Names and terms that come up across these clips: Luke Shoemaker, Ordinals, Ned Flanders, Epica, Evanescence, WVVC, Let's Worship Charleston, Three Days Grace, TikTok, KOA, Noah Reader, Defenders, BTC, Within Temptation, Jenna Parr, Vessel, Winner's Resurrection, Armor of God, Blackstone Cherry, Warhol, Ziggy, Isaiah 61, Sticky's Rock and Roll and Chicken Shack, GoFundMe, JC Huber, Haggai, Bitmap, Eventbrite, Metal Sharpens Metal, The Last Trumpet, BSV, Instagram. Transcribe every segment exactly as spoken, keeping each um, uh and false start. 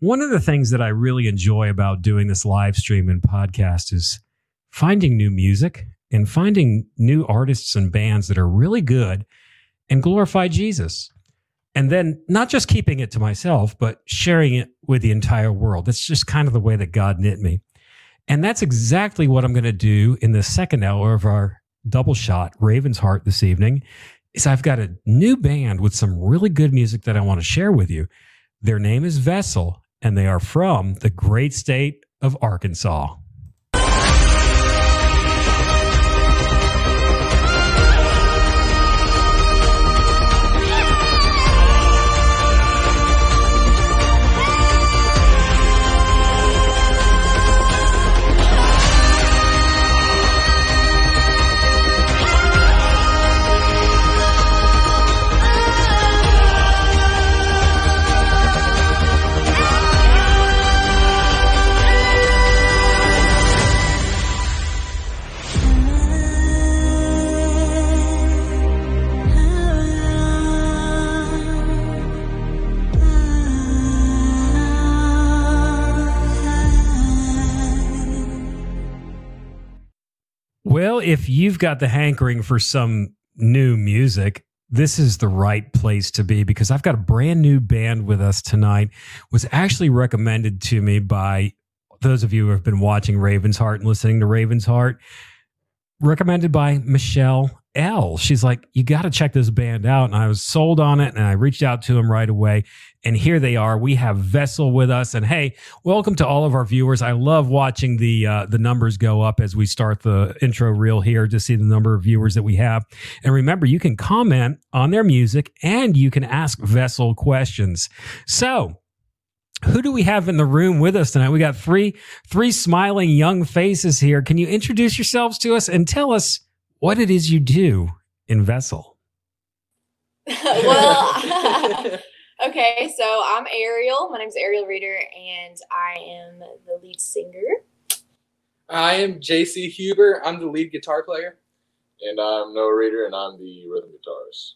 One of the things that I really enjoy about doing this live stream and podcast is finding new music and finding new artists and bands that are really good and glorify Jesus. And then not just keeping it to myself, but sharing it with the entire world. That's just kind of the way that God knit me. And that's exactly what I'm going to do in the second hour of our double shot, Raven's Heart, this evening, is I've got a new band with some really good music that I want to share with you. Their name is Vessel, and they are from the great state of Arkansas. Well, if you've got the hankering for some new music, this is the right place to be, because I've got a brand new band with us tonight. It was actually recommended to me by those of you who have been watching Raven's Heart and listening to Raven's Heart, recommended by Michelle L. She's like, you got to check this band out. And I was sold on it, and I reached out to him right away. And here they are. We have Vessel with us. And hey, welcome to all of our viewers. I love watching the uh, the numbers go up as we start the intro reel here to see the number of viewers that we have. And remember, you can comment on their music and you can ask Vessel questions. So who do we have in the room with us tonight? We got three three smiling young faces here. Can you introduce yourselves to us and tell us what it is you do in Vessel? Well, okay, so I'm Ariel. My name is Ariel Reader, and I am the lead singer. I am J C Huber. I'm the lead guitar player. And I'm Noah Reader, and I'm the rhythm guitarist.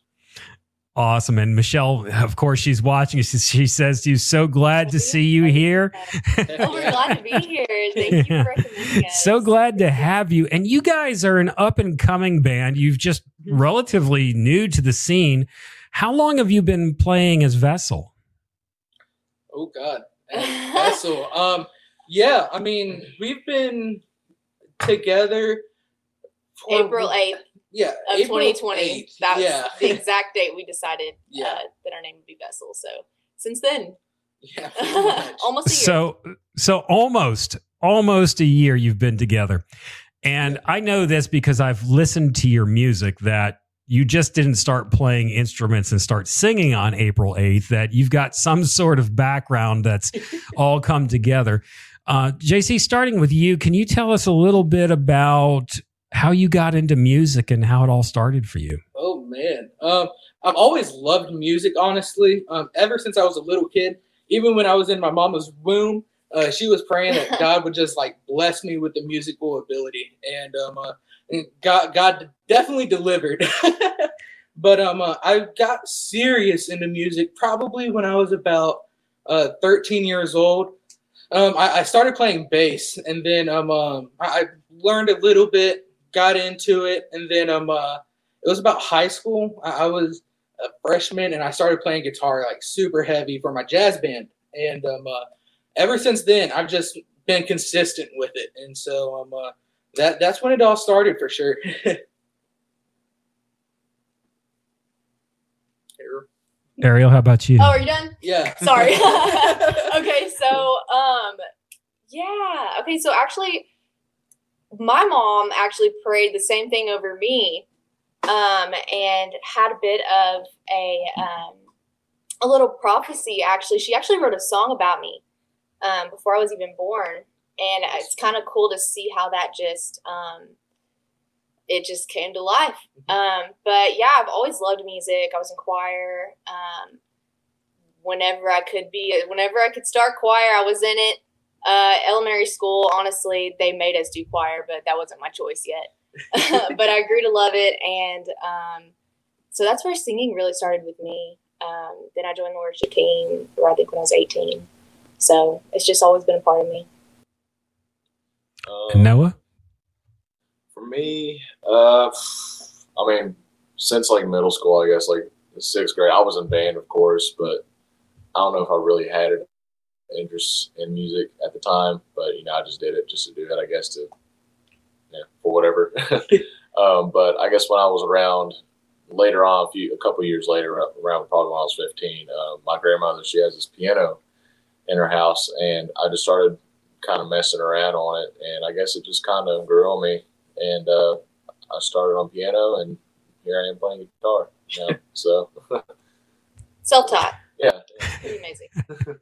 Awesome. And Michelle, of course, she's watching. She, she says to you, so glad to see you here. Oh, we're glad to be here. Thank you for recommending us. So glad to have you. And you guys are an up-and-coming band. You've just relatively new to the scene. How long have you been playing as Vessel? Oh, God. Vessel. um, yeah, I mean, we've been together for April eighth. Yeah, of twenty twenty. That's yeah. the exact date we decided yeah. uh, that our name would be Vessel. So since then, yeah, almost a year. So, so almost, almost a year you've been together. And yeah. I know this because I've listened to your music, that you just didn't start playing instruments and start singing on April eighth, that you've got some sort of background that's all come together. Uh, J C, starting with you, can you tell us a little bit about how you got into music and how it all started for you? Oh, man. Um, I've always loved music, honestly, um, ever since I was a little kid. Even when I was in my mama's womb, uh, she was praying that God would just, like, bless me with the musical ability. And, um, uh, and God, God definitely delivered. But um, uh, I got serious into music probably when I was about uh, thirteen years old. Um, I, I started playing bass, and then um, um, I learned a little bit, got into it, and then um uh it was about high school. I, I was a freshman, and I started playing guitar like super heavy for my jazz band, and um uh, ever since then I've just been consistent with it, and so um uh, that that's when it all started for sure. Ariel, how about you? Oh, are you done? Yeah. Sorry. Okay, so um yeah. Okay, so actually my mom actually prayed the same thing over me, um, and had a bit of a um, a little prophecy, actually. She actually wrote a song about me um, before I was even born, and it's kind of cool to see how that just, um, it just came to life. Um, but, yeah, I've always loved music. I was in choir. Um, whenever I could be, whenever I could start choir, I was in it. Uh, elementary school, honestly, they made us do choir, but that wasn't my choice yet. But I grew to love it, and um, so that's where singing really started with me. Um, then I joined the worship team, I think when I was eighteen. So it's just always been a part of me. Um, and Noah? For me, uh, I mean, since like middle school, I guess, like sixth grade, I was in band, of course, but I don't know if I really had an interest in music at the time, but, you know, I just did it just to do it, I guess, to, yeah, for whatever. um, but I guess when I was around later on, a, few, a couple years later, around probably when I was fifteen, uh, my grandmother, she has this piano in her house, and I just started kind of messing around on it, and I guess it just kind of grew on me, and uh, I started on piano, and here I am playing guitar. You know, so self-taught. Yeah, pretty amazing.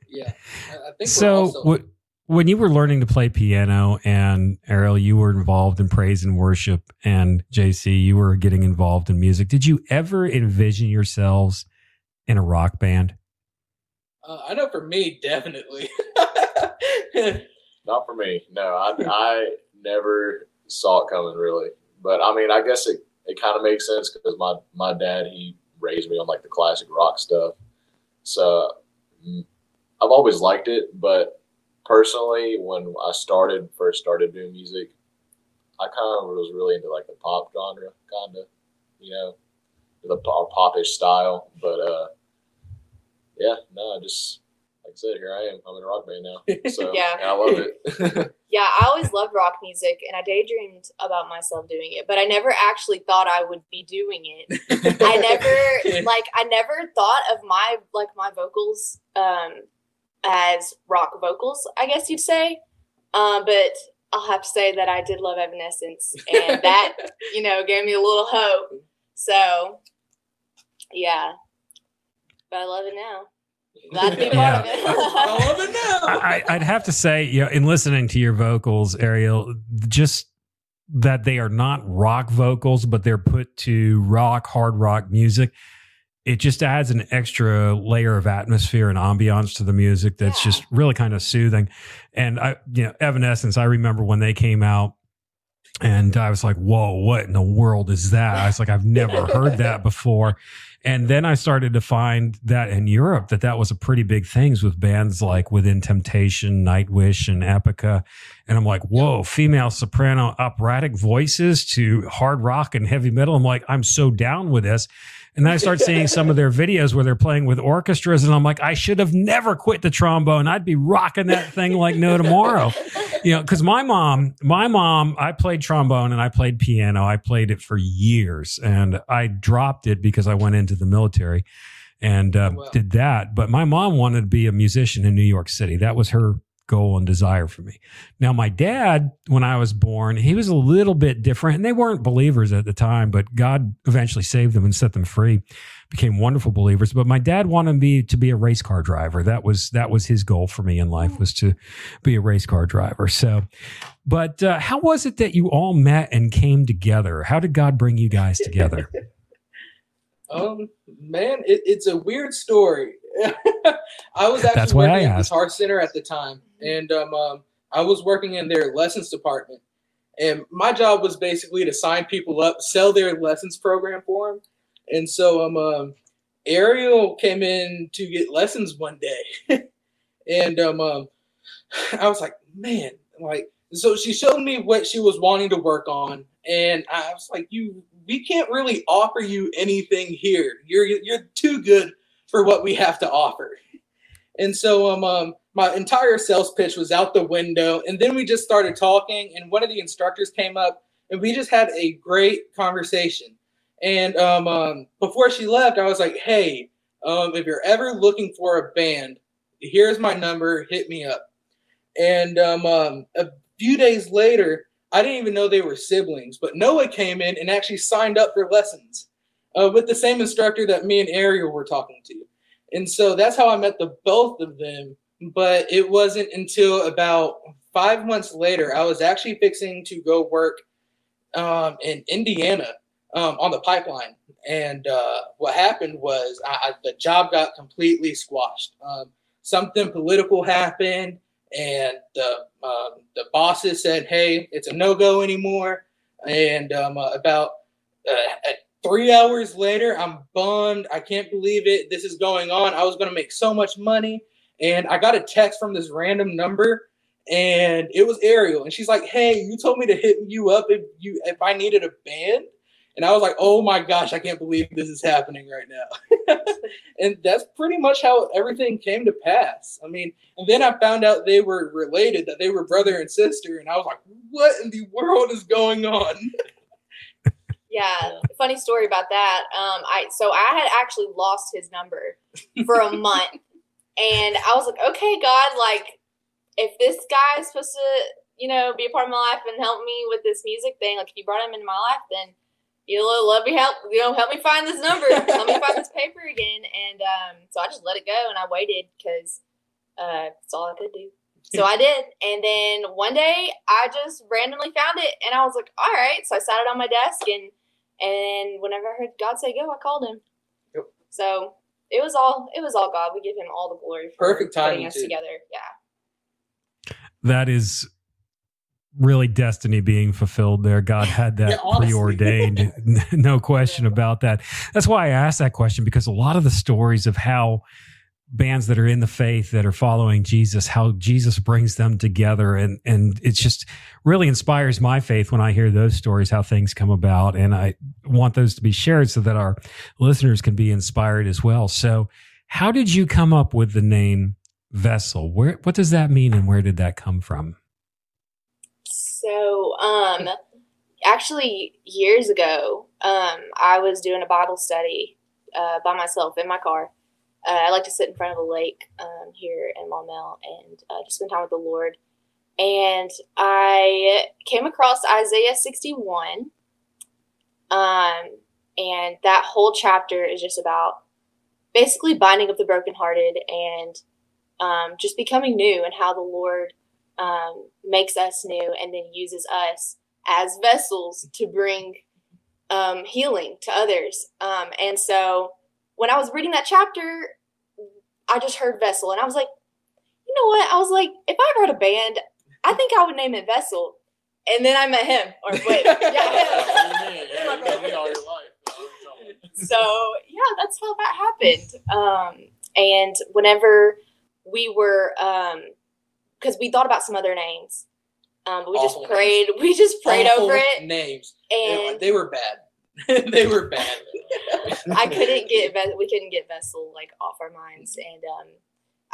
Yeah, I think so. Also- w- when you were learning to play piano, and Ariel, you were involved in praise and worship, and J C, you were getting involved in music. Did you ever envision yourselves in a rock band? Uh, I know for me, definitely. Not for me. No, I, I never saw it coming, really. But I mean, I guess it, it kind of makes sense because my, my dad, he raised me on like the classic rock stuff. So I've always liked it. But personally, when I started, first started doing music, I kind of was really into like the pop genre, kind of, you know, the our popish style. But uh, yeah, no, I just. Like I said, here I am. I'm in a rock band now. So yeah. I love it. Yeah, I always loved rock music, and I daydreamed about myself doing it, but I never actually thought I would be doing it. I never like I never thought of my like my vocals um, as rock vocals, I guess you'd say. Uh, but I'll have to say that I did love Evanescence, and that you know gave me a little hope. So yeah, but I love it now. That'd be part of it. I, I'd have to say, you know, in listening to your vocals, Ariel, just that they are not rock vocals, but they're put to rock, hard rock music. It just adds an extra layer of atmosphere and ambiance to the music that's yeah. just really kind of soothing. And I, you know, Evanescence, I remember when they came out. And I was like, whoa, what in the world is that? I was like, I've never heard that before. And then I started to find that in Europe, that that was a pretty big thing with bands like Within Temptation, Nightwish, and Epica. And I'm like, whoa, female soprano operatic voices to hard rock and heavy metal. I'm like, I'm so down with this. And then I start seeing some of their videos where they're playing with orchestras, and I'm like, I should have never quit the trombone. I'd be rocking that thing like no tomorrow. You know, because my mom, my mom, I played trombone and I played piano. I played it for years, and I dropped it because I went into the military and uh, oh, wow. did that. But my mom wanted to be a musician in New York City. That was her goal and desire for me. Now, my dad, when I was born, he was a little bit different, and they weren't believers at the time, but God eventually saved them and set them free, became wonderful believers. But my dad wanted me to be a race car driver. That was, that was his goal for me in life, was to be a race car driver. So, but uh, how was it that you all met and came together? How did God bring you guys together? um, man, it, it's a weird story. I was actually working at the Guitar Center at the time, and um, um, I was working in their lessons department. And my job was basically to sign people up, sell their lessons program for them. And so um, um, Ariel came in to get lessons one day, and um, um, I was like, "Man, like." So she showed me what she was wanting to work on, and I was like, "You, we can't really offer you anything here. You're you're too good for what we have to offer." And so um, um, my entire sales pitch was out the window. And then we just started talking, and one of the instructors came up, and we just had a great conversation. And um, um, before she left, I was like, hey, um, if you're ever looking for a band, here's my number, hit me up. And um, um, a few days later, I didn't even know they were siblings, but Noah came in and actually signed up for lessons. Uh, with the same instructor that me and Ariel were talking to. And so that's how I met the both of them. But it wasn't until about five months later, I was actually fixing to go work um, in Indiana um, on the pipeline. And uh, what happened was I, I, the job got completely squashed. Um, something political happened, and the, um, the bosses said, hey, it's a no-go anymore. And um, uh, about uh, a Three hours later, I'm bummed. I can't believe it. This is going on. I was going to make so much money. And I got a text from this random number, and it was Ariel. And she's like, hey, you told me to hit you up if you if I needed a band. And I was like, oh, my gosh, I can't believe this is happening right now. And that's pretty much how everything came to pass. I mean, and then I found out they were related, that they were brother and sister. And I was like, what in the world is going on? Yeah, funny story about that. Um, I So I had actually lost his number for a month. And I was like, okay, God, like, if this guy is supposed to, you know, be a part of my life and help me with this music thing, like, if you brought him into my life, then you know, let me help, you know, help me find this number. Help me find this paper again. And um, so I just let it go, and I waited because uh, that's all I could do. So I did. And then one day I just randomly found it, and I was like, all right. So I sat it on my desk, and and whenever I heard God say go, I called him. Yep. So it was all it was all God. We give him all the glory for Perfect timing putting us too. together. Yeah. That is really destiny being fulfilled there. God had that yeah, preordained. No question yeah. about that. That's why I asked that question, because a lot of the stories of how bands that are in the faith that are following Jesus, how Jesus brings them together. And, and it just really inspires my faith when I hear those stories, how things come about. And I want those to be shared so that our listeners can be inspired as well. So how did you come up with the name Vessel? Where, what does that mean, and where did that come from? So, um, actually years ago, um, I was doing a Bible study, uh, by myself in my car. Uh, I like to sit in front of a lake, um, here in Laumell, and, uh, just spend time with the Lord. And I came across Isaiah sixty-one. Um, and that whole chapter is just about basically binding up the brokenhearted and, um, just becoming new, and how the Lord Um, makes us new and then uses us as vessels to bring um, healing to others. Um, and so when I was reading that chapter, I just heard Vessel, and I was like, you know what? I was like, if I ever had a band, I think I would name it Vessel. And then I met him. Or wait, yeah. So yeah, that's how that happened. Um, and whenever we were, um, because we thought about some other names, um, but we Awful just prayed. Names. We just prayed Awful over it. Names, and they were bad. They were bad. I couldn't get we couldn't get Vessel like off our minds, and um,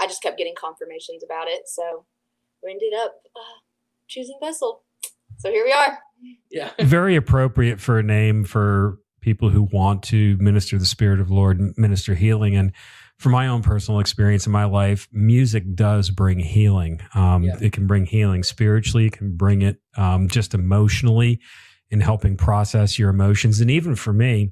I just kept getting confirmations about it. So we ended up uh, choosing Vessel. So here we are. Yeah, very appropriate for a name for people who want to minister the Spirit of the Lord and minister healing. And from my own personal experience in my life, music does bring healing. Um, yeah. It can bring healing spiritually. It can bring it um, just emotionally, in helping process your emotions. And even for me,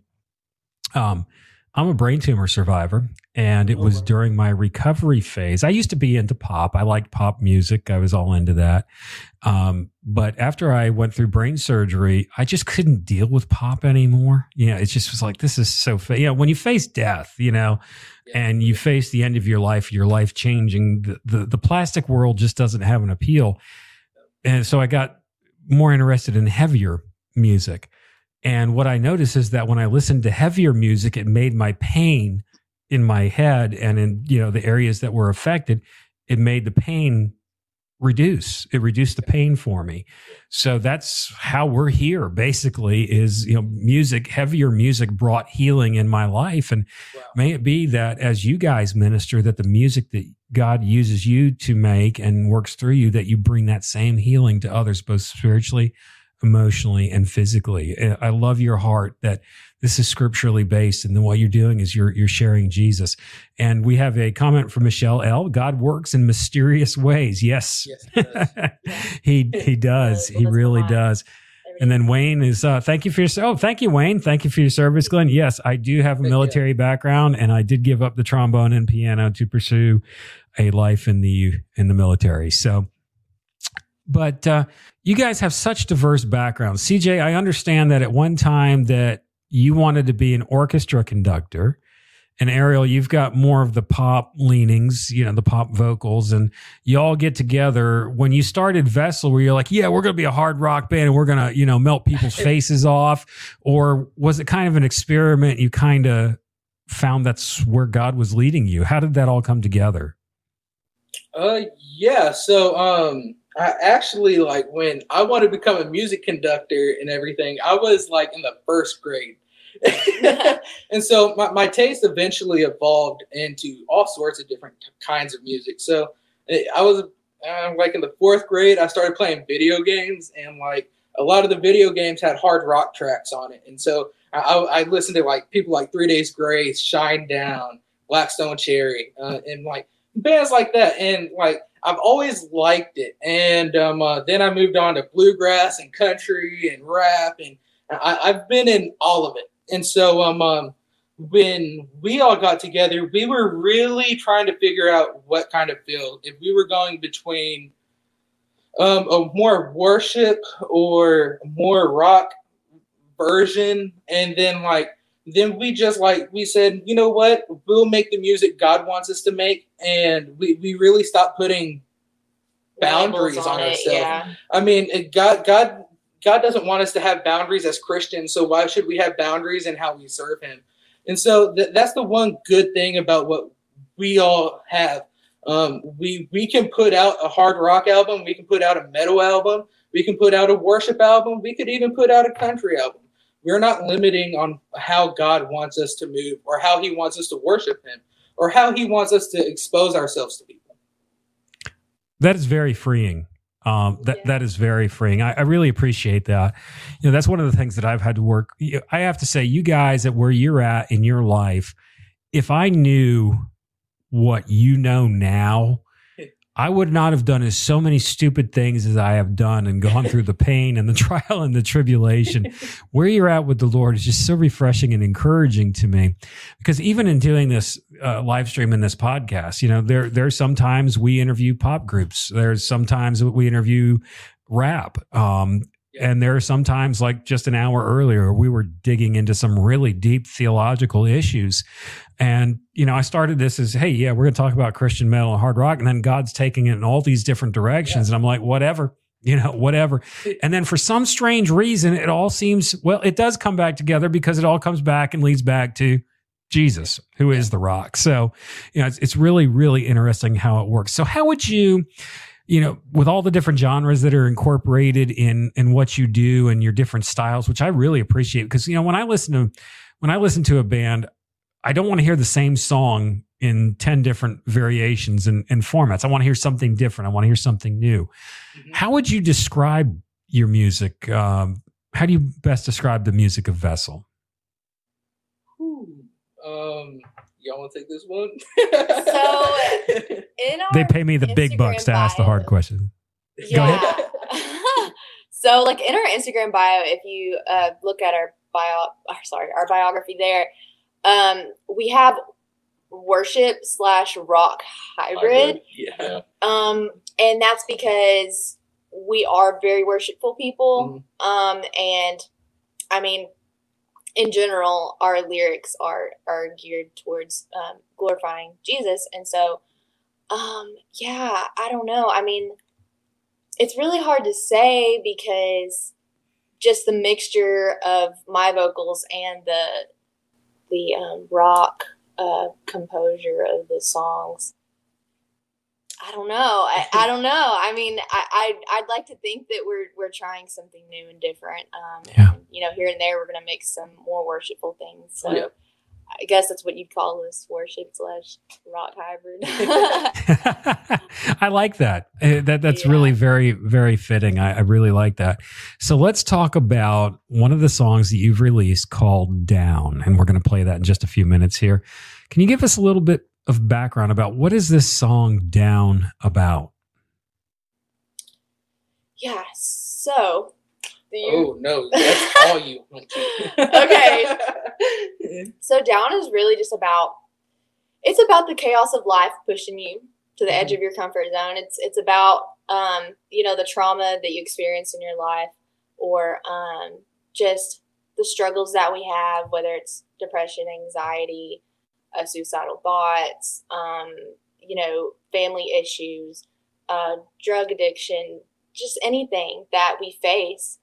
um, I'm a brain tumor survivor, and it oh, was wow. during my recovery phase. I used to be into pop. I liked pop music. I was all into that. Um, but after I went through brain surgery, I just couldn't deal with pop anymore. You know, it just was like, this is so, fa-. you know, when you face death, you know, and you face the end of your life, your life changing, the, the, the plastic world just doesn't have an appeal. And so I got more interested in heavier music. And what I noticed is that when I listened to heavier music, it made my pain in my head and in, you know, the areas that were affected, it made the pain reduce. It reduced the pain for me. So that's how we're here, basically, is, you know, music, heavier music brought healing in my life. And wow. may it be that as you guys minister, that the music that God uses you to make and works through you, that you bring that same healing to others, both spiritually, emotionally, and physically. I love your heart that this is scripturally based, and then what you're doing is you're you're sharing Jesus. And we have a comment from Michelle L. God works in mysterious ways. Yes, yes he does. he, he does. He really does. And then Wayne is, uh, thank you for your, oh, thank you, Wayne. Thank you for your service, Glenn. Yes, I do have a military background, and I did give up the trombone and piano to pursue a life in the in the military. So But uh, you guys have such diverse backgrounds. C J, I understand that at one time that you wanted to be an orchestra conductor, and Ariel, you've got more of the pop leanings, you know, the pop vocals, and you all get together. When you started Vessel, were you like, yeah, we're going to be a hard rock band, and we're going to, you know, melt people's faces off? Or was it kind of an experiment you kind of found that's where God was leading you? How did that all come together? Uh, yeah. So, um, I actually, like, when I wanted to become a music conductor and everything, I was like in the first grade. And so my, my taste eventually evolved into all sorts of different kinds of music. So I was uh, like in the fourth grade, I started playing video games, and like a lot of the video games had hard rock tracks on it. And so I, I listened to like people like Three Days Grace, Shinedown, Blackstone Cherry, uh, and like bands like that. And like, I've always liked it. And um, uh, then I moved on to bluegrass and country and rap, and I, I've been in all of it. And so um, um, when we all got together, we were really trying to figure out what kind of field. If we were going between um, a more worship or more rock version, and then like, then we just like, we said, you know what, we'll make the music God wants us to make. And we, we really stopped putting boundaries on, on ourselves. It, yeah. I mean, it, God, God, God doesn't want us to have boundaries as Christians. So why should we have boundaries in how we serve him? And so th- that's the one good thing about what we all have. Um, we, we can put out a hard rock album. We can put out a metal album. We can put out a worship album. We could even put out a country album. We're not limiting on how God wants us to move, or how he wants us to worship him, or how he wants us to expose ourselves to people. That is very freeing. Um, that, yeah. that is very freeing. I, I really appreciate that. You know, that's one of the things that I've had to work. I have to say, you guys, at where you're at in your life, if I knew what you know now, I would not have done as so many stupid things as I have done, and gone through the pain and the trial and the tribulation. Where you're at with the Lord is just so refreshing and encouraging to me, because even in doing this uh, live stream and this podcast, you know, there, there are sometimes we interview pop groups. There's sometimes we interview rap. Um, and there are sometimes, like just an hour earlier, we were digging into some really deep theological issues. And, you know, I started this as, hey, yeah, we're going to talk about Christian metal and hard rock. And then God's taking it in all these different directions. Yeah. And I'm like, whatever, you know, whatever. And then for some strange reason, it all seems, well, it does come back together, because it all comes back and leads back to Jesus, who yeah. is the rock. So, you know, it's, it's really, really interesting how it works. So how would you, you know, with all the different genres that are incorporated in, in what you do and your different styles, which I really appreciate, because, you know, when I listen to, when I listen to a band, I don't want to hear the same song in ten different variations and, and formats. I want to hear something different. I want to hear something new. Mm-hmm. How would you describe your music? Um, how do you best describe the music of Vessel? Ooh, um, y'all want to take this one? So, in our they pay me the Instagram big bucks to bio. Ask the hard questions. Yeah. Go ahead. So, like in our Instagram bio, if you uh, look at our bio, oh, sorry, our biography there. Um, we have worship slash rock hybrid. hybrid yeah. Um, and that's because we are very worshipful people. Mm-hmm. Um, and I mean, in general, our lyrics are, are geared towards, um, glorifying Jesus. And so, um, yeah, I don't know. I mean, it's really hard to say, because just the mixture of my vocals and the, the um, rock uh, composure of the songs. I don't know. I, I don't know. I mean, I, I, I'd like to think that we're we're trying something new and different. Um, yeah. And, you know, here and there, we're going to mix some more worshipful things. So yeah. I guess that's what you'd call this worship slash rock hybrid. I like that. That That's yeah. really very, very fitting. I, I really like that. So let's talk about one of the songs that you've released called Down, and we're going to play that in just a few minutes here. Can you give us a little bit of background about what is this song Down about? Yeah, so... You... Oh, no, that's all you want to. Okay. So Down is really just about, it's about the chaos of life pushing you to the mm-hmm. edge of your comfort zone. It's it's about, um, you know, the trauma that you experience in your life, or um, just the struggles that we have, whether it's depression, anxiety, uh, suicidal thoughts, um, you know, family issues, uh, drug addiction, just anything that we face.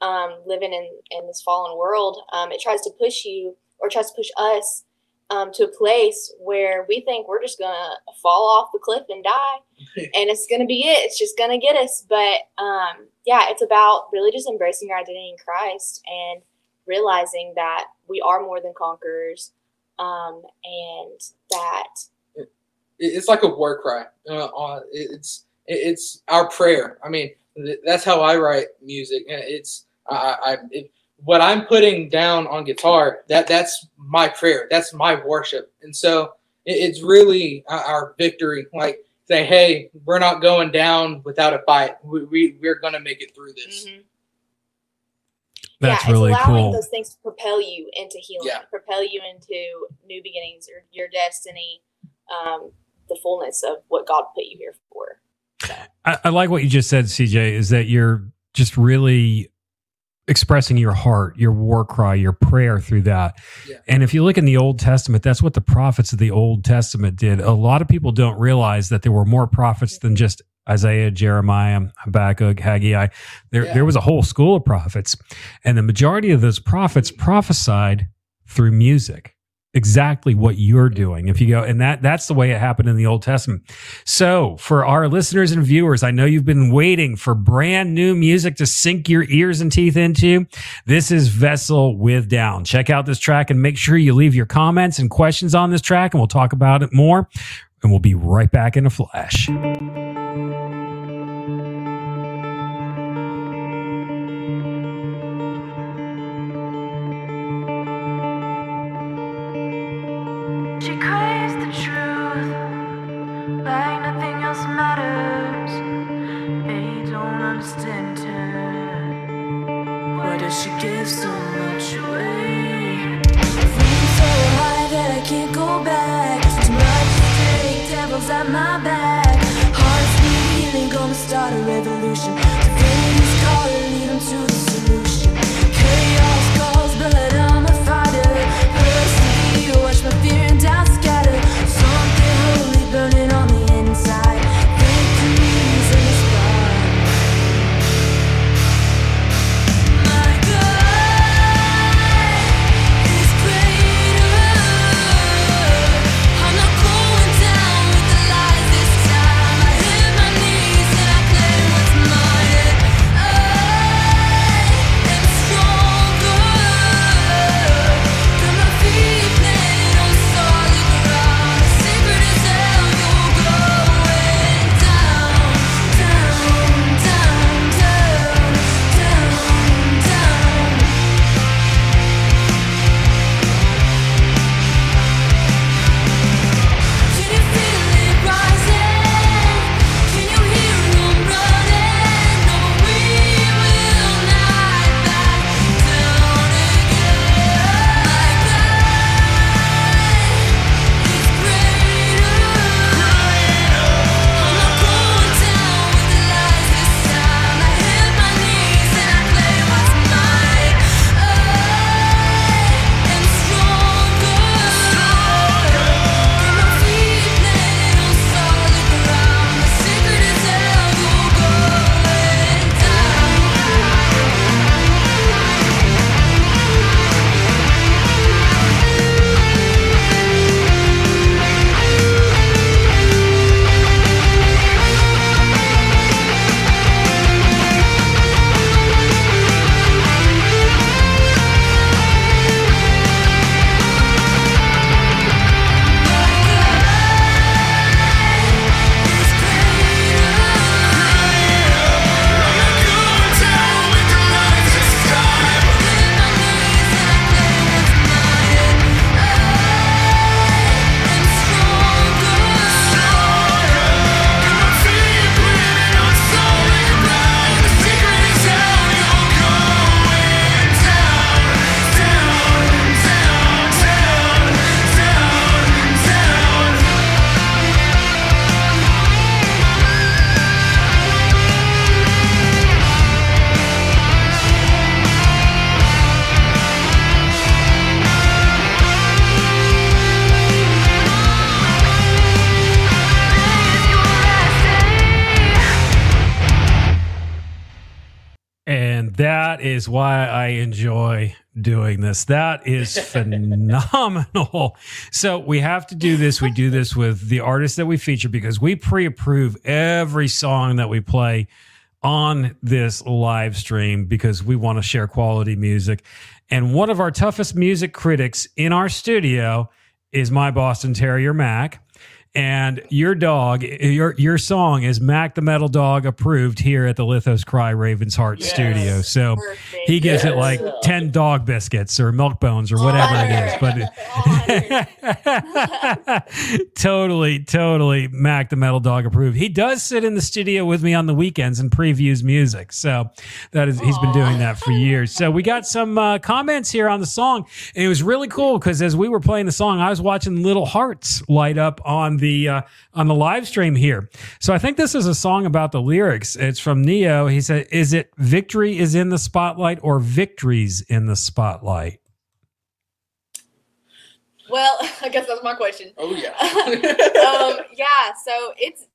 Um, living in, in this fallen world, um, it tries to push you, or tries to push us um, to a place where we think we're just going to fall off the cliff and die. And it's going to be it. It's just going to get us. But, um, yeah, it's about really just embracing our identity in Christ and realizing that we are more than conquerors, um, and that it, it's like a war cry. Uh, it's it's our prayer. I mean, that's how I write music. It's I, I it, what I'm putting down on guitar. That that's my prayer. That's my worship. And so it, it's really our victory. Like, say, hey, we're not going down without a fight. We, we we're gonna make it through this. Mm-hmm. That's yeah, really it's allowing cool. those things to propel you into healing, yeah. propel you into new beginnings or your destiny, um, the fullness of what God put you here for. So. I, I like what you just said, C J, is that you're just really expressing your heart, your war cry, your prayer through that. Yeah. And if you look in the Old Testament, that's what the prophets of the Old Testament did. A lot of people don't realize that there were more prophets than just Isaiah, Jeremiah, Habakkuk, Haggai. There, yeah. there was a whole school of prophets, and the majority of those prophets prophesied through music, exactly what you're doing. If you go, and that that's the way it happened in the Old Testament. So for our listeners and viewers, I know you've been waiting for brand new music to sink your ears and teeth into. This is Vessel with Down. Check out this track and make sure you leave your comments and questions on this track, and we'll talk about it more. And we'll be right back in a flash. She craves the truth, like nothing else matters. They don't understand her. Why does she give so much away? Things so high that I can't go back. It's too much to take, devil's at my back. Heart's need healing, gonna start a revolution. The things call to lead them to the solution. Chaos calls, but I'm a fighter. Persevere, watch my fear. And that is why I enjoy doing this. That is phenomenal. So we have to do this. We do this with the artists that we feature because we pre-approve every song that we play on this live stream because we want to share quality music. And one of our toughest music critics in our studio is my Boston Terrier, Mac. And your dog, your your song is Mac the Metal Dog approved here at the Lithos Cry Raven's Heart yes. studio. So Perfect. he gives yes. it like ten dog biscuits or milk bones or whatever Honor. it is. But totally, totally Mac the Metal Dog approved. He does sit in the studio with me on the weekends and previews music. So that is Aww. he's been doing that for years. So we got some uh, comments here on the song. And it was really cool because as we were playing the song, I was watching little hearts light up on the The, uh, on the live stream here. So I think this is a song about the lyrics. It's from Neo. He said, is it victory is in the spotlight or victories in the spotlight? Well, I guess that's my question. Oh, yeah. um, yeah, so it's,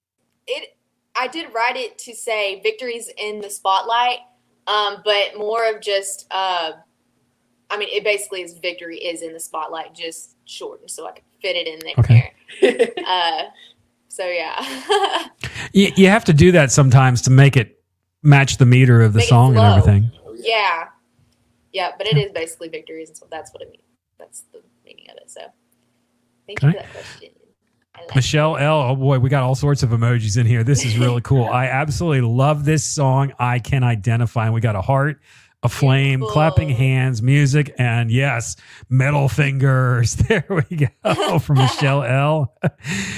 it. I did write it to say victories in the spotlight, um, but more of just, uh, I mean, it basically is victory is in the spotlight, just shortened so I could fit it in there. Okay. uh, so yeah. you, you have to do that sometimes to make it match the meter of the make song and everything. Yeah. Yeah, but it yeah. is basically victories, and so that's what it means. That's the meaning of it. So thank okay. you for that question. Like Michelle it. L. Oh boy, we got all sorts of emojis in here. This is really cool. I absolutely love this song. I can identify. And we got a heart, a flame, Beautiful. clapping hands, music, and yes, metal fingers. There we go from Michelle L.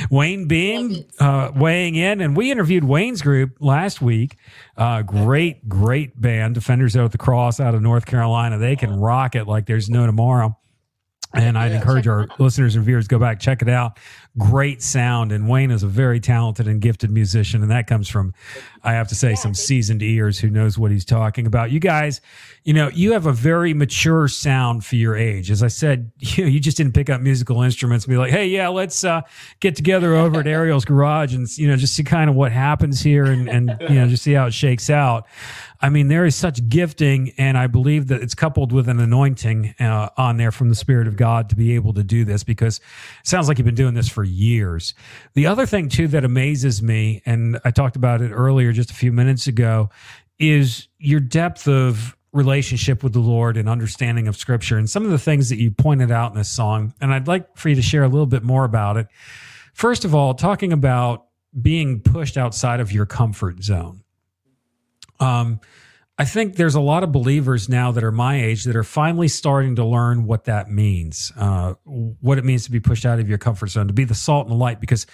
Wayne Beam uh, weighing in, and we interviewed Wayne's group last week. Uh, great, great band, Defenders out of the Cross out of North Carolina. They can rock it like there's no tomorrow. And I'd yeah, encourage our listeners and viewers to go back, check it out. Great sound. And Wayne is a very talented and gifted musician. And that comes from, I have to say, yeah, some seasoned ears who knows what he's talking about. You guys, you know, you have a very mature sound for your age. As I said, you know, you just didn't pick up musical instruments and be like, hey, yeah, let's uh, get together over at Ariel's Garage and, you know, just see kind of what happens here and, and you know, just see how it shakes out. I mean, there is such gifting, and I believe that it's coupled with an anointing uh, on there from the Spirit of God to be able to do this because it sounds like you've been doing this for years. The other thing, too, that amazes me, and I talked about it earlier just a few minutes ago, is your depth of relationship with the Lord and understanding of Scripture and some of the things that you pointed out in this song, and I'd like for you to share a little bit more about it. First of all, talking about being pushed outside of your comfort zone. Um, I think there's a lot of believers now that are my age that are finally starting to learn what that means, uh, what it means to be pushed out of your comfort zone, to be the salt and the light, because,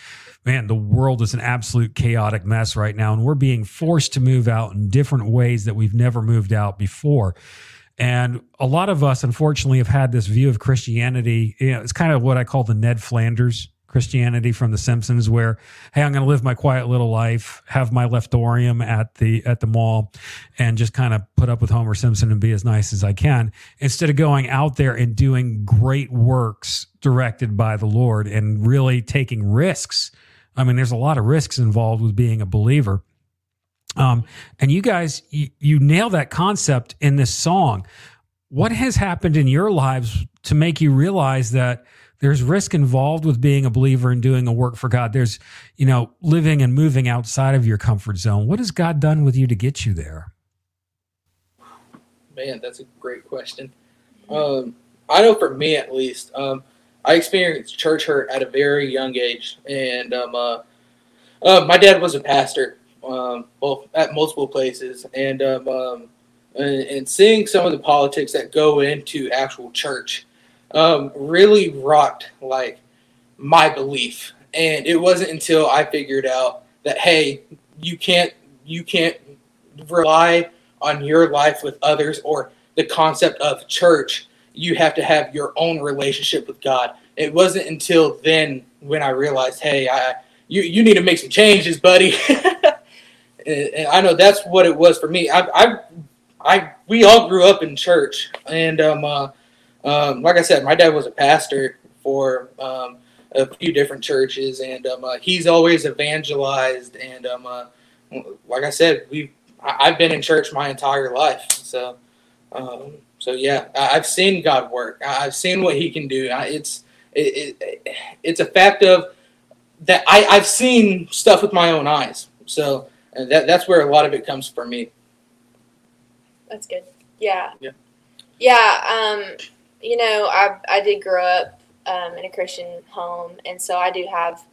man, the world is an absolute chaotic mess right now, and we're being forced to move out in different ways that we've never moved out before. And a lot of us, unfortunately, have had this view of Christianity. You know, it's kind of what I call the Ned Flanders Christianity from The Simpsons, where, hey, I'm going to live my quiet little life, have my leftorium at the at the mall, and just kind of put up with Homer Simpson and be as nice as I can, instead of going out there and doing great works directed by the Lord and really taking risks. I mean, there's a lot of risks involved with being a believer. Um, and you guys, you, you nail that concept in this song. What has happened in your lives to make you realize that there's risk involved with being a believer and doing a work for God? There's, you know, living and moving outside of your comfort zone. What has God done with you to get you there? Man, that's a great question. Um, I know for me, at least, um, I experienced church hurt at a very young age. And um, uh, uh, my dad was a pastor um, both at multiple places. And, um, um, and, and seeing some of the politics that go into actual church Um, really rocked like my belief, and it wasn't until I figured out that hey, you can't you can't rely on your life with others or the concept of church. You have to have your own relationship with God. It wasn't until then when I realized, hey, I you you need to make some changes, buddy. and, and I know that's what it was for me. I I, I we all grew up in church, and um. Uh, Um, like I said, my dad was a pastor for um, a few different churches, and um, uh, he's always evangelized. And um, uh, like I said, we I, I've been in church my entire life. So, um, so yeah, I, I've seen God work. I, I've seen what He can do. I, it's it, it, it's a fact of that I, I've seen stuff with my own eyes. So that that's where a lot of it comes for me. That's good. Yeah. Yeah. Yeah. Um, you know, I I did grow up um, in a Christian home, and so I do have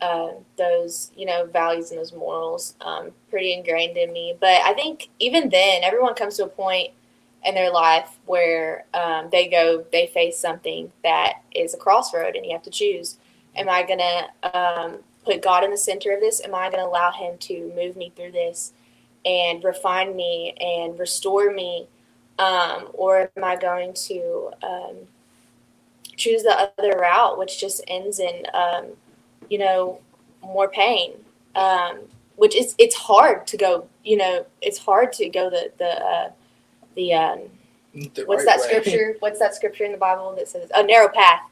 uh, those, you know, values and those morals um, pretty ingrained in me. But I think even then, everyone comes to a point in their life where um, they go, they face something that is a crossroad, and you have to choose. Am I going to um, put God in the center of this? Am I going to allow Him to move me through this and refine me and restore me? Um, or am I going to um, choose the other route, which just ends in, um, you know, more pain, um, which is, it's hard to go, you know, it's hard to go the, the, uh, the, um, the what's right that way. scripture? What's that scripture in the Bible that says a narrow path?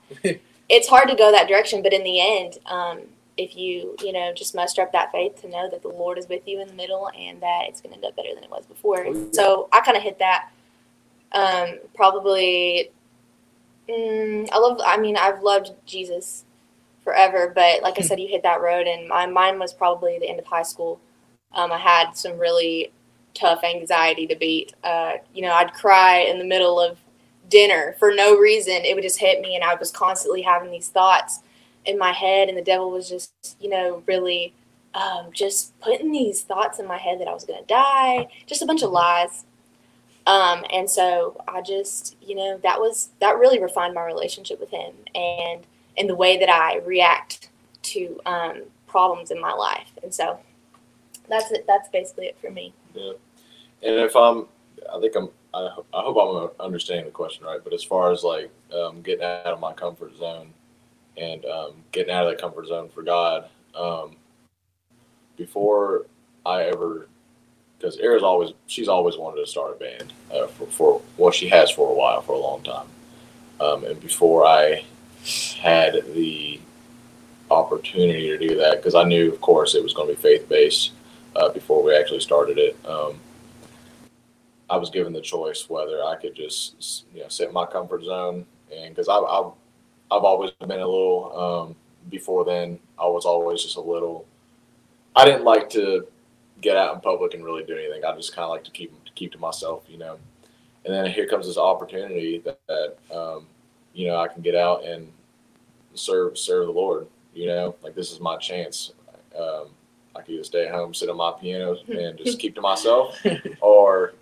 It's hard to go that direction, but in the end, um, if you, you know, just muster up that faith to know that the Lord is with you in the middle and that it's going to end up better than it was before. Oh, yeah. So I kind of hit that. Um, probably, mm, I love, I mean, I've loved Jesus forever, but like I said, you hit that road, and my mine was probably the end of high school. Um, I had some really tough anxiety to beat. Uh, you know, I'd cry in the middle of dinner for no reason. It would just hit me, and I was constantly having these thoughts in my head, and the devil was just, you know, really, um, just putting these thoughts in my head that I was going to die, just a bunch of lies. Um, and so I just, you know, that was, that really refined my relationship with Him and in the way that I react to, um, problems in my life. And so that's it. That's basically it for me. Yeah. And if I'm, I think I'm, I, I hope I'm understanding the question right. But as far as like, um, getting out of my comfort zone and, um, getting out of that comfort zone for God, um, before I ever, because Era's always, she's always wanted to start a band uh, for, for, well, she has for a while, for a long time. Um, and before I had the opportunity to do that, because I knew, of course, it was going to be faith-based uh, before we actually started it, um, I was given the choice whether I could just, you know, sit in my comfort zone. And because I've, I've, I've always been a little, um, before then, I was always just a little, I didn't like to get out in public and really do anything. I just kind of like to keep to keep to myself, you know. And then here comes this opportunity that, that um, you know, I can get out and serve serve the Lord. You know, like this is my chance. Um, I can either stay at home, sit on my piano, and just keep to myself, or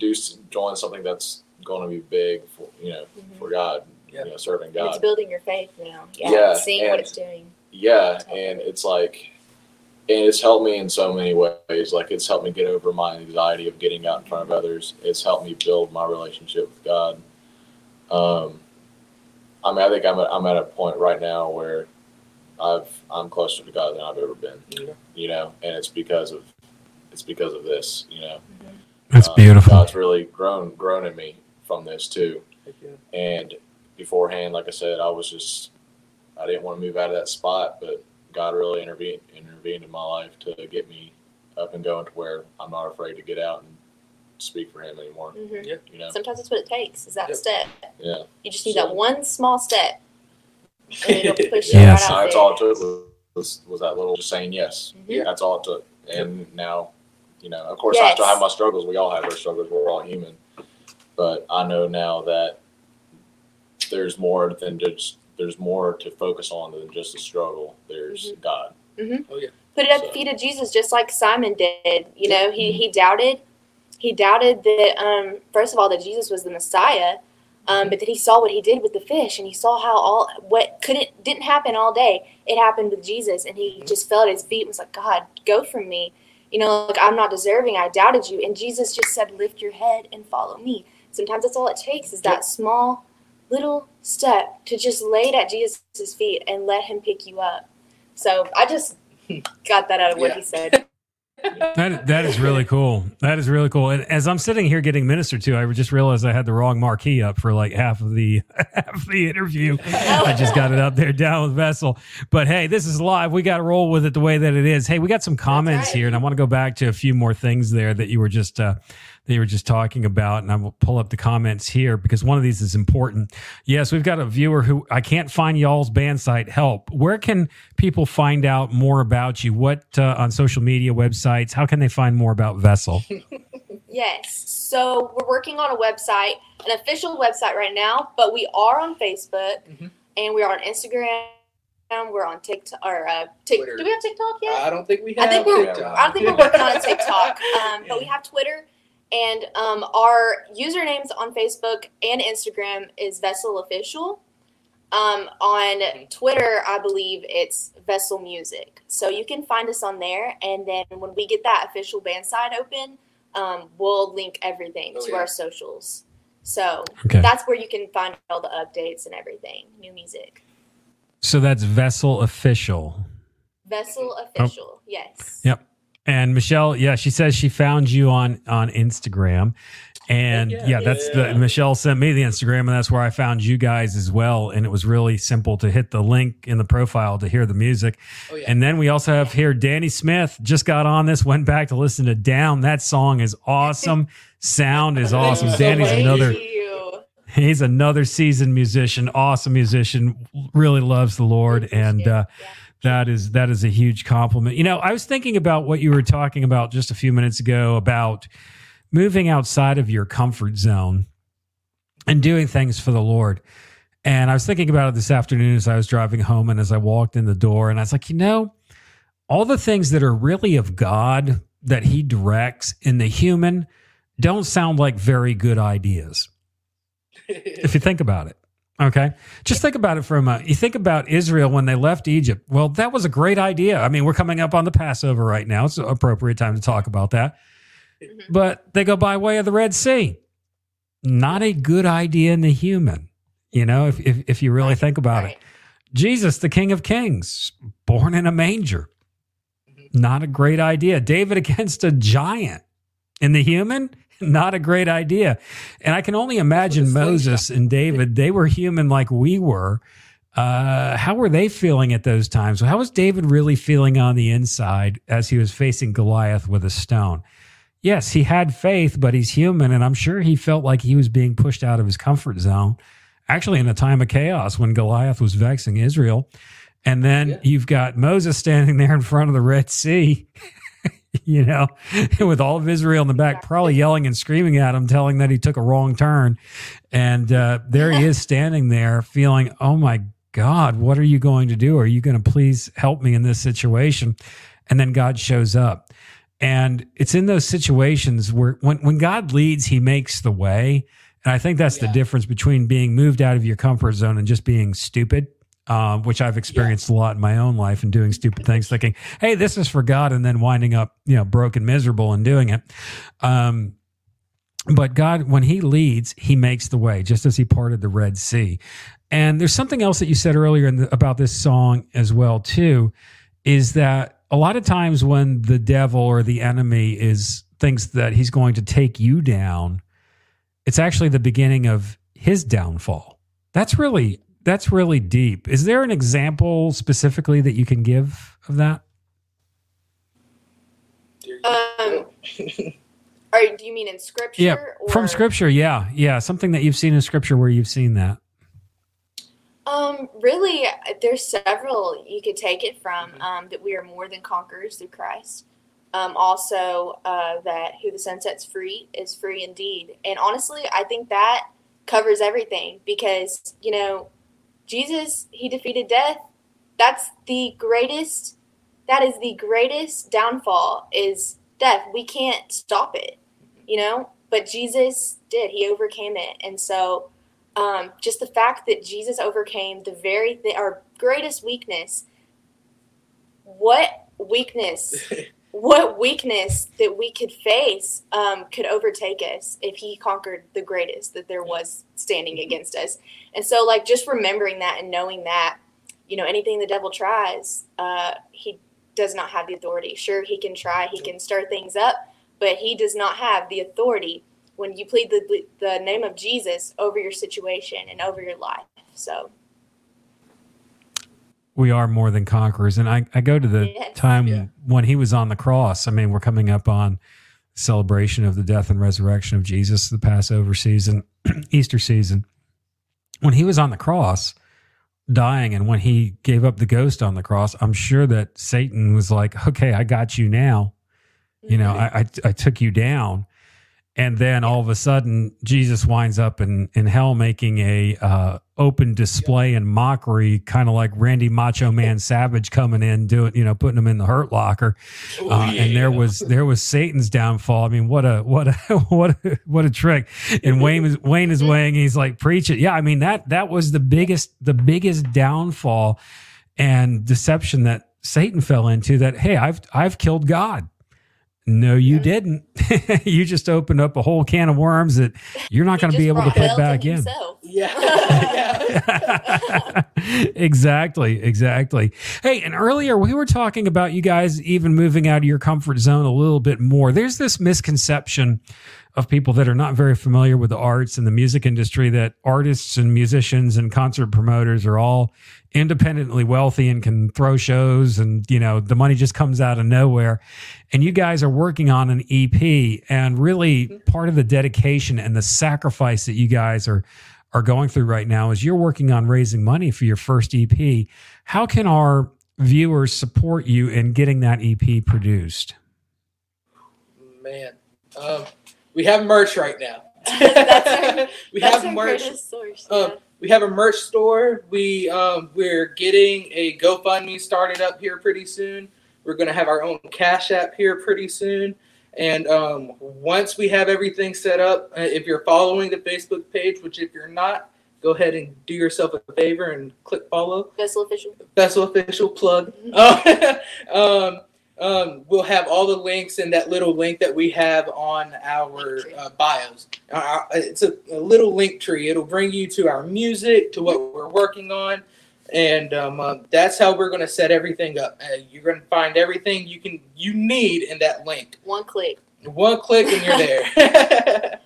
do join something that's going to be big, for, you know, mm-hmm. for God. Yeah. You know, serving God. It's building your faith now. Yeah, yeah seeing and, what it's doing. Yeah, and it's like. And it's helped me in so many ways. Like, it's helped me get over my anxiety of getting out in front of others. It's helped me build my relationship with God. Um, I mean, I think I'm at, I'm at a point right now where I've I'm closer to God than I've ever been. Yeah. You know, and it's because of it's because of this. You know, that's um, beautiful. God's really grown grown in me from this too. And beforehand, like I said, I was just I didn't want to move out of that spot, but God really intervened intervened in my life to get me up and going to where I'm not afraid to get out and speak for Him anymore. Mm-hmm. Yep. You know? Sometimes that's what it takes, is that yep. step. Yeah. You just need so, that one small step, and it'll push you yes. right out That's there. All it took was, was, was that little just saying yes. Mm-hmm. Yeah. That's all it took. And yep. now, you know, of course yes. I still have my struggles. We all have our struggles. We're all human. But I know now that there's more than just there's more to focus on than just the struggle. There's mm-hmm. God. Mm-hmm. Oh, yeah. Put it at so. the feet of Jesus, just like Simon did. You know, he, he doubted. He doubted that, um, first of all, that Jesus was the Messiah, um, but then he saw what he did with the fish, and he saw how all what couldn't didn't happen all day. It happened with Jesus, and he mm-hmm. just fell at his feet and was like, God, go from me. You know, like, I'm not deserving. I doubted you. And Jesus just said, lift your head and follow me. Sometimes that's all it takes is that small little step to just lay it at Jesus' feet and let Him pick you up. So I just got that out of what yeah. he said. That that is really cool. That is really cool. And as I'm sitting here getting ministered to, I just realized I had the wrong marquee up for like half of the half of the interview. I just got it up there, down with Vessel. But hey, this is live. We got to roll with it the way that it is. Hey, we got some comments right here, and I want to go back to a few more things there that you were just uh, that you were just talking about. And I will pull up the comments here because one of these is important. Yes, we've got a viewer who I can't find y'all's band site. Help. Where can people find out more about you? What uh, on social media, websites? How can they find more about Vessel? Yes. So we're working on a website, an official website right now, but we are on Facebook, mm-hmm. and we are on Instagram. We're on TikTok. Or, uh, tic- do we have TikTok yet? I don't think we have I think we're, TikTok. I don't think we're working on a TikTok, um, but we have Twitter. And um, our usernames on Facebook and Instagram is Vessel Official. Um, on Twitter, I believe it's Vessel Music. So you can find us on there. And then when we get that official band side open, um, we'll link everything oh, to yeah. our socials. So okay. that's where you can find all the updates and everything, new music. So that's Vessel Official. Vessel Official, oh. yes. Yep. And Michelle, yeah, she says she found you on, on Instagram. And yeah, yeah that's yeah. the Michelle sent me the Instagram, and that's where I found you guys as well. And it was really simple to hit the link in the profile to hear the music. Oh, yeah. And then we also have here Danny Smith just got on this, went back to listen to Down. That song is awesome. Sound is awesome. Danny's another. He's another seasoned musician, awesome musician. Really loves the Lord, and uh, yeah. that is that is a huge compliment. You know, I was thinking about what you were talking about just a few minutes ago about moving outside of your comfort zone and doing things for the Lord. And I was thinking about it this afternoon as I was driving home and as I walked in the door, and I was like, you know, all the things that are really of God that He directs in the human don't sound like very good ideas. If you think about it, okay? Just think about it for a moment. You think about Israel when they left Egypt. Well, that was a great idea. I mean, we're coming up on the Passover right now. It's an appropriate time to talk about that. But they go by way of the Red Sea. Not a good idea in the human, you know, if if, if you really right. think about right. it. Jesus, the King of Kings, born in a manger. Not a great idea. David against a giant in the human. Not a great idea. And I can only imagine Moses and David, they were human like we were. Uh, how were they feeling at those times? How was David really feeling on the inside as he was facing Goliath with a stone? Yes, he had faith, but he's human, and I'm sure he felt like he was being pushed out of his comfort zone, actually in a time of chaos when Goliath was vexing Israel. And then yeah. you've got Moses standing there in front of the Red Sea. You know, with all of Israel in the back, probably yelling and screaming at him, telling that he took a wrong turn. And uh, there he is standing there feeling, oh, my God, what are you going to do? Are you going to please help me in this situation? And then God shows up. And it's in those situations where when, when God leads, He makes the way. And I think that's yeah. the difference between being moved out of your comfort zone and just being stupid. Um, which I've experienced yeah. a lot in my own life and doing stupid things, thinking, hey, this is for God, and then winding up, you know, broke and miserable and doing it. Um, but God, when He leads, He makes the way, just as He parted the Red Sea. And there's something else that you said earlier in the, about this song as well, too, is that a lot of times when the devil or the enemy is thinks that he's going to take you down, it's actually the beginning of his downfall. That's really... That's really deep. Is there an example specifically that you can give of that? Um, or do you mean in scripture? Yeah, or? From scripture, yeah. Yeah, something that you've seen in scripture where you've seen that. Um, really, there's several you could take it from, um, that we are more than conquerors through Christ. Um, also, uh, that who the Son sets free is free indeed. And honestly, I think that covers everything because, you know, Jesus, He defeated death. That's the greatest, that is the greatest downfall is death. We can't stop it, you know, but Jesus did. He overcame it. And so um, just the fact that Jesus overcame the very, th- our greatest weakness, what weakness, what weakness that we could face um, could overtake us if He conquered the greatest that there was standing against us. And so, like, just remembering that and knowing that, you know, anything the devil tries, uh, he does not have the authority. Sure, he can try, he can stir things up, but he does not have the authority when you plead the the name of Jesus over your situation and over your life. So we are more than conquerors. And I, I go to the yes. time yeah. when he was on the cross. I mean, we're coming up on celebration of the death and resurrection of Jesus, the Passover season, Easter season. When he was on the cross dying and when he gave up the ghost on the cross, I'm sure that Satan was like, okay, I got you now. You know, I, I, I took you down. And then all of a sudden, Jesus winds up in, in hell making a uh, open display and mockery, kind of like Randy Macho Man Savage coming in, doing, you know, putting him in the Hurt Locker. Uh, oh, yeah. And there was there was Satan's downfall. I mean, what a what a what a, what a trick! And Wayne is Wayne is weighing. He's like, preach it. Yeah, I mean that that was the biggest the biggest downfall and deception that Satan fell into. That hey, I've I've killed God. No, you yeah. didn't. You just opened up a whole can of worms that you're not going to be able to put back in. Yeah. Exactly. Exactly. Hey, and earlier we were talking about you guys even moving out of your comfort zone a little bit more. There's this misconception of people that are not very familiar with the arts and the music industry that artists and musicians and concert promoters are all independently wealthy and can throw shows and, you know, the money just comes out of nowhere. And you guys are working on an E P, and really part of the dedication and the sacrifice that you guys are are going through right now is you're working on raising money for your first E P. How can our viewers support you in getting that E P produced? Man, um, we have merch right now. That's our, we that's have our merch. Source, yeah. um, we have a merch store. We um, we're getting a GoFundMe started up here pretty soon. We're going to have our own Cash App here pretty soon. And um, once we have everything set up, if you're following the Facebook page, which if you're not, go ahead and do yourself a favor and click follow. Vessel Official. Vessel Official plug. Mm-hmm. um, um, we'll have all the links in that little link that we have on our uh, bios. Uh, it's a, a little link tree. It'll bring you to our music, to what we're working on. And um, uh, that's how we're going to set everything up. Uh, you're going to find everything you can you need in that link. One click. One click and you're there.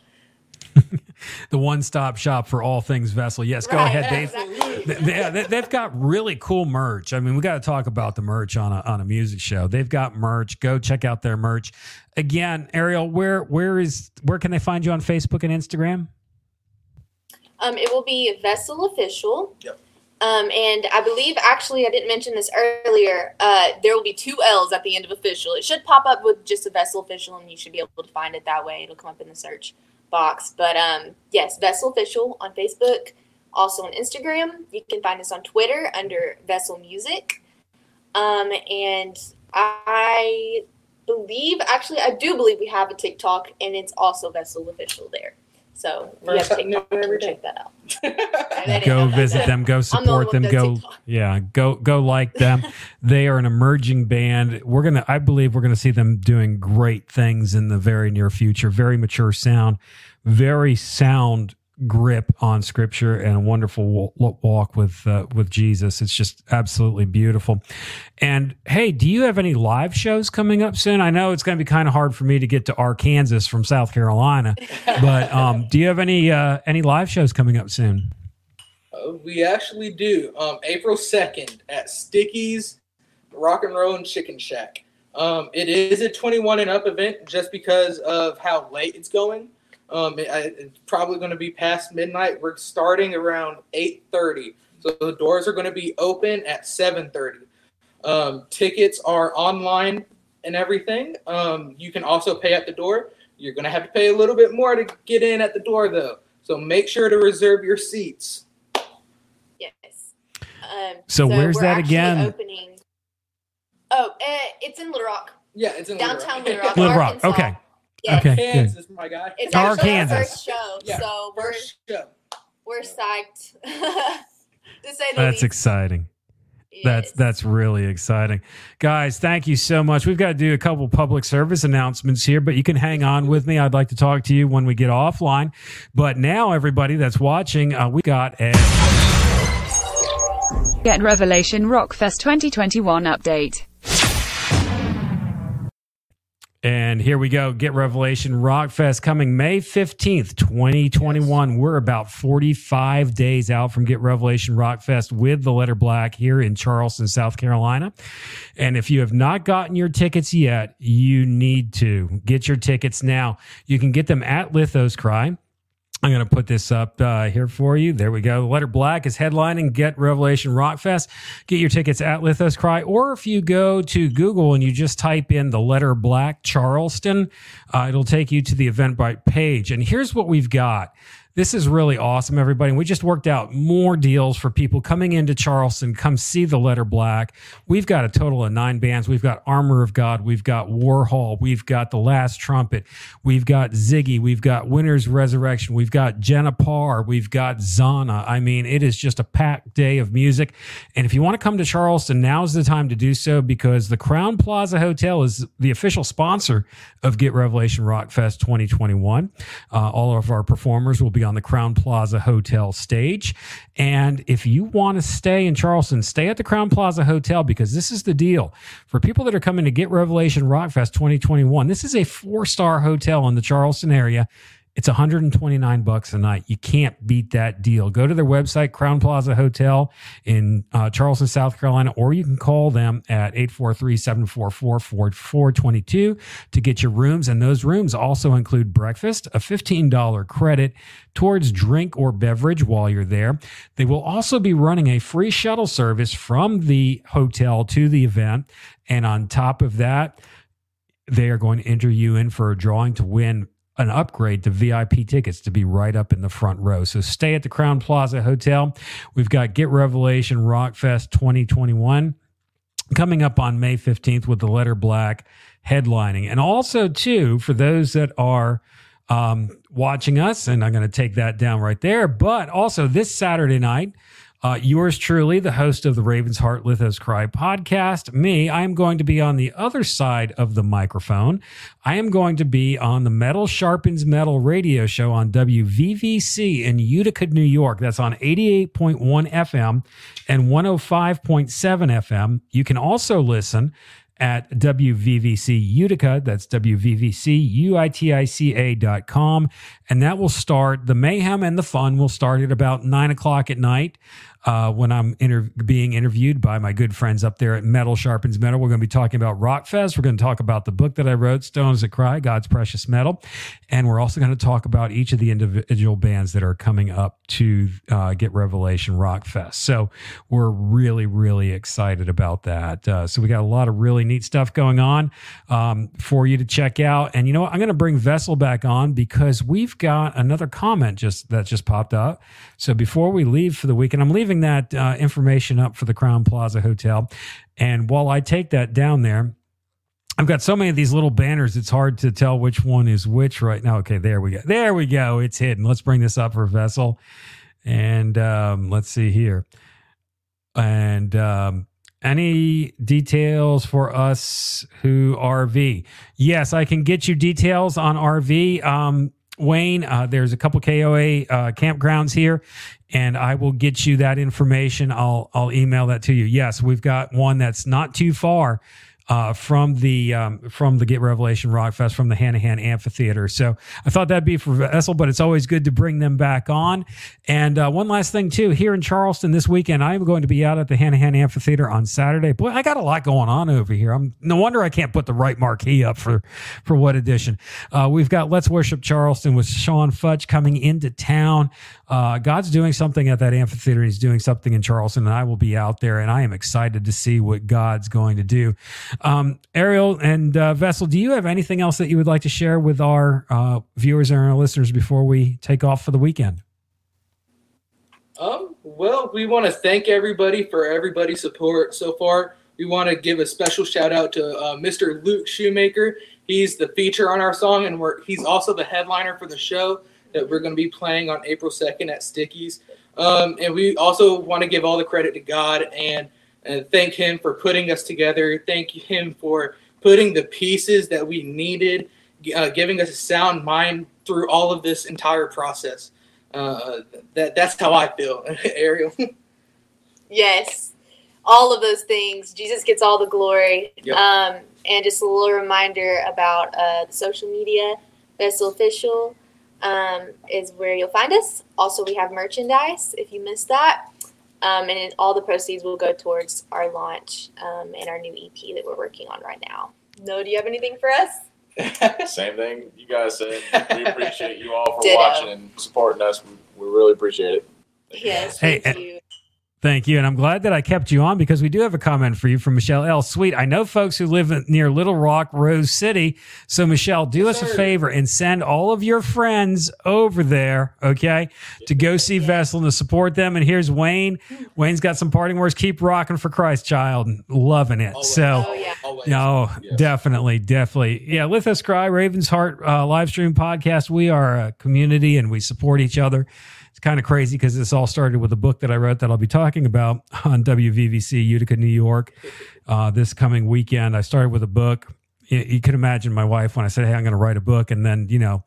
The one-stop shop for all things Vessel. Yes, go right, ahead, Dave. Exactly. They, they, they've got really cool merch. I mean, we got to talk about the merch on a on a music show. They've got merch. Go check out their merch. Again, Ariel, where where is where can they find you on Facebook and Instagram? Um, it will be Vessel Official. Yep. Um, and I believe, actually, I didn't mention this earlier, uh, there will be two L's at the end of official. It should pop up with just a Vessel Official, and you should be able to find it that way. It'll come up in the search box. But, um, yes, Vessel Official on Facebook, also on Instagram. You can find us on Twitter under Vessel Music. Um, and I believe, actually, I do believe we have a TikTok, and it's also Vessel Official there. So you have to take every check that out. Go visit them. Go support them. Go, yeah, go, go like them. They are an emerging band. We're going to, I believe we're going to see them doing great things in the very near future. Very mature sound, very sound grip on scripture, and a wonderful walk with, uh, with Jesus. It's just absolutely beautiful. And hey, do you have any live shows coming up soon? I know it's going to be kind of hard for me to get to Arkansas from South Carolina, but, um, do you have any, uh, any live shows coming up soon? Uh, we actually do. Um, April second at Sticky's Rock and Roll and Chicken Shack. Um, it is a twenty-one and up event just because of how late it's going. Um, it, it's probably going to be past midnight. We're starting around eight thirty, so the doors are going to be open at seven thirty. Um, tickets are online and everything. Um, you can also pay at the door. You're going to have to pay a little bit more to get in at the door, though. So make sure to reserve your seats. Yes. Um, so, so where's that again? Opening. Oh, uh, it's in Little Rock. Yeah, it's in downtown Little Rock. Little Rock. Little Rock. Okay. Yes. Okay, Kansas, good. My guy. It's our Kansas show, yeah. So we're show. We're psyched to say the that's least. Exciting. Yes. That's that's really exciting, guys. Thank you so much. We've got to do a couple public service announcements here, but you can hang on with me. I'd like to talk to you when we get offline. But now, everybody that's watching, uh, we got a Get Revelation Rockfest twenty twenty-one update. And here we go. Get Revelation Rockfest coming May fifteenth, twenty twenty-one. Yes. We're about forty-five days out from Get Revelation Rockfest with the Letter Black here in Charleston, South Carolina. And if you have not gotten your tickets yet, you need to get your tickets now. You can get them at Lithos Cry. I'm going to put this up uh, here for you. There we go. The Letter Black is headlining Get Revelation Rockfest. Get your tickets at Lithos Cry. Or if you go to Google and you just type in the Letter Black Charleston, uh, it'll take you to the Eventbrite page. And here's what we've got. This is really awesome, everybody. And we just worked out more deals for people coming into Charleston. Come see the Letter Black. We've got a total of nine bands. We've got Armor of God. We've got Warhol. We've got The Last Trumpet. We've got Ziggy. We've got Winner's Resurrection. We've got Jenna Parr. We've got Zana. I mean, it is just a packed day of music. And if you want to come to Charleston, now's the time to do so, because the Crowne Plaza Hotel is the official sponsor of Get Revelation Rockfest twenty twenty-one. Uh, all of our performers will be on the Crowne Plaza Hotel stage. And if you want to stay in Charleston, stay at the Crowne Plaza Hotel, because this is the deal. For people that are coming to Get Revelation Rockfest twenty twenty-one, this is a four-star hotel in the Charleston area. It's one hundred twenty-nine bucks a night. You can't beat that deal. Go to their website, Crowne Plaza Hotel in uh, Charleston, South Carolina, or you can call them at eight four three, seven four four, four four two two to get your rooms. And those rooms also include breakfast, a fifteen dollars credit towards drink or beverage while you're there. They will also be running a free shuttle service from the hotel to the event. And on top of that, they are going to enter you in for a drawing to win an upgrade to V I P tickets to be right up in the front row. So stay at the Crowne Plaza Hotel. We've got Get Revelation Rockfest twenty twenty-one coming up on May fifteenth with the Letter Black headlining. And also, too, for those that are um, watching us, and I'm going to take that down right there, but also this Saturday night, Uh, yours truly, the host of the Raven's Heart Lithos Cry podcast, me, I am going to be on the other side of the microphone. I am going to be on the Metal Sharpens Metal radio show on W V V C in Utica, New York. That's on eighty-eight point one F M and one oh five point seven F M. You can also listen at W V V C Utica. That's W V V C U I T I C A dot com. And that will start, the mayhem and the fun will start at about nine o'clock at night uh, when I'm inter- being interviewed by my good friends up there at Metal Sharpens Metal. We're going to be talking about Rockfest. We're going to talk about the book that I wrote, Stones That Cry, God's Precious Metal. And we're also going to talk about each of the individual bands that are coming up to uh, Get Revelation Rockfest. So we're really, really excited about that. Uh, so we got a lot of really neat stuff going on um, for you to check out. And you know what? I'm going to bring Vessel back on, because we've got another comment just that just popped up. So before we leave for the week, and I'm leaving that uh, information up for the Crowne Plaza Hotel. And while I take that down there, I've got so many of these little banners, it's hard to tell which one is which right now. Okay, there we go. There we go. It's hidden. Let's bring this up for Vessel. And um, let's see here. And um, any details for us who R V? Yes, I can get you details on R V. Um, Wayne, uh, there's a couple K O A uh, campgrounds here, and I will get you that information. I'll I'll email that to you. Yes, we've got one that's not too far uh, from the um, from the Get Revelation Rockfest, from the Hanahan Amphitheater. So I thought that'd be for Vessel, but it's always good to bring them back on. And uh, one last thing too, here in Charleston this weekend, I'm going to be out at the Hanahan Amphitheater on Saturday. Boy, I got a lot going on over here. I'm no wonder I can't put the right marquee up for for what edition. Uh, we've got Let's Worship Charleston with Sean Futch coming into town. Uh, God's doing something at that amphitheater. He's doing something in Charleston, and I will be out there, and I am excited to see what God's going to do. Um, Ariel and uh, Vessel, do you have anything else that you would like to share with our uh, viewers and our listeners before we take off for the weekend? Um, well, we want to thank everybody for everybody's support so far. We want to give a special shout out to uh, Mister Luke Shoemaker. He's the feature on our song, and we're, he's also the headliner for the show that we're going to be playing on April second at Sticky's. Um, and we also want to give all the credit to God and And thank him for putting us together. Thank him for putting the pieces that we needed, uh, giving us a sound mind through all of this entire process. Uh, that that's how I feel, Ariel. Yes. all of those things. Jesus gets all the glory. Yep. Um, and just a little reminder about uh, the social media, Vessel Official um, is where you'll find us. Also, we have merchandise if you missed that. Um, and all the proceeds will go towards our launch um, and our new E P that we're working on right now. Noah, do you have anything for us? Same thing you guys said. We appreciate you all for Ditto. watching and supporting us. We really appreciate it. Yes, hey, thank you. Thank you, and I'm glad that I kept you on because we do have a comment for you from Michelle L. Sweet. I know folks who live near Little Rock, Rose City, so Michelle, do yes, us sir. a favor and send all of your friends over there, okay, to go see yeah. Vessel and to support them. And here's Wayne. Wayne's got some parting words. Keep rocking for Christ, child. Loving it. Always. So, oh, yeah. no, yes. definitely, definitely. Yeah, Lithos Cry, Raven's Heart uh, live stream podcast. We are a community, and we support each other. It's kind of crazy because this all started with a book that I wrote that I'll be talking about on W V V C, Utica, New York, uh, this coming weekend. I started with a book. You, you can imagine my wife when I said, hey, I'm going to write a book. And then, you know,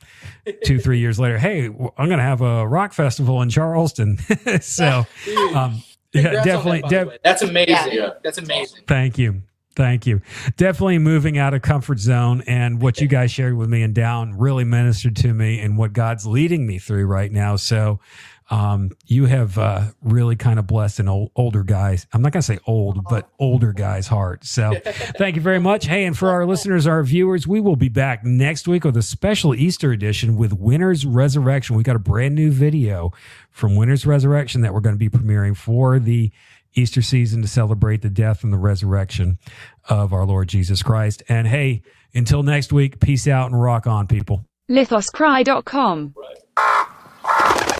two, three years later, hey, I'm going to have a rock festival in Charleston. so um, yeah, definitely. That, de- That's amazing. Yeah. That's amazing. Thank you. Thank you. Definitely moving out of comfort zone, and what you guys shared with me and Down really ministered to me and what God's leading me through right now. So um, you have uh, really kind of blessed an old, older guy's, I'm not going to say old, but older guy's heart. So thank you very much. Hey, and for our listeners, our viewers, we will be back next week with a special Easter edition with Winner's Resurrection. We got a brand new video from Winner's Resurrection that we're going to be premiering for the Easter season to celebrate the death and the resurrection of our Lord Jesus Christ. And hey, until next week, peace out and rock on, people. Lithos Cry dot com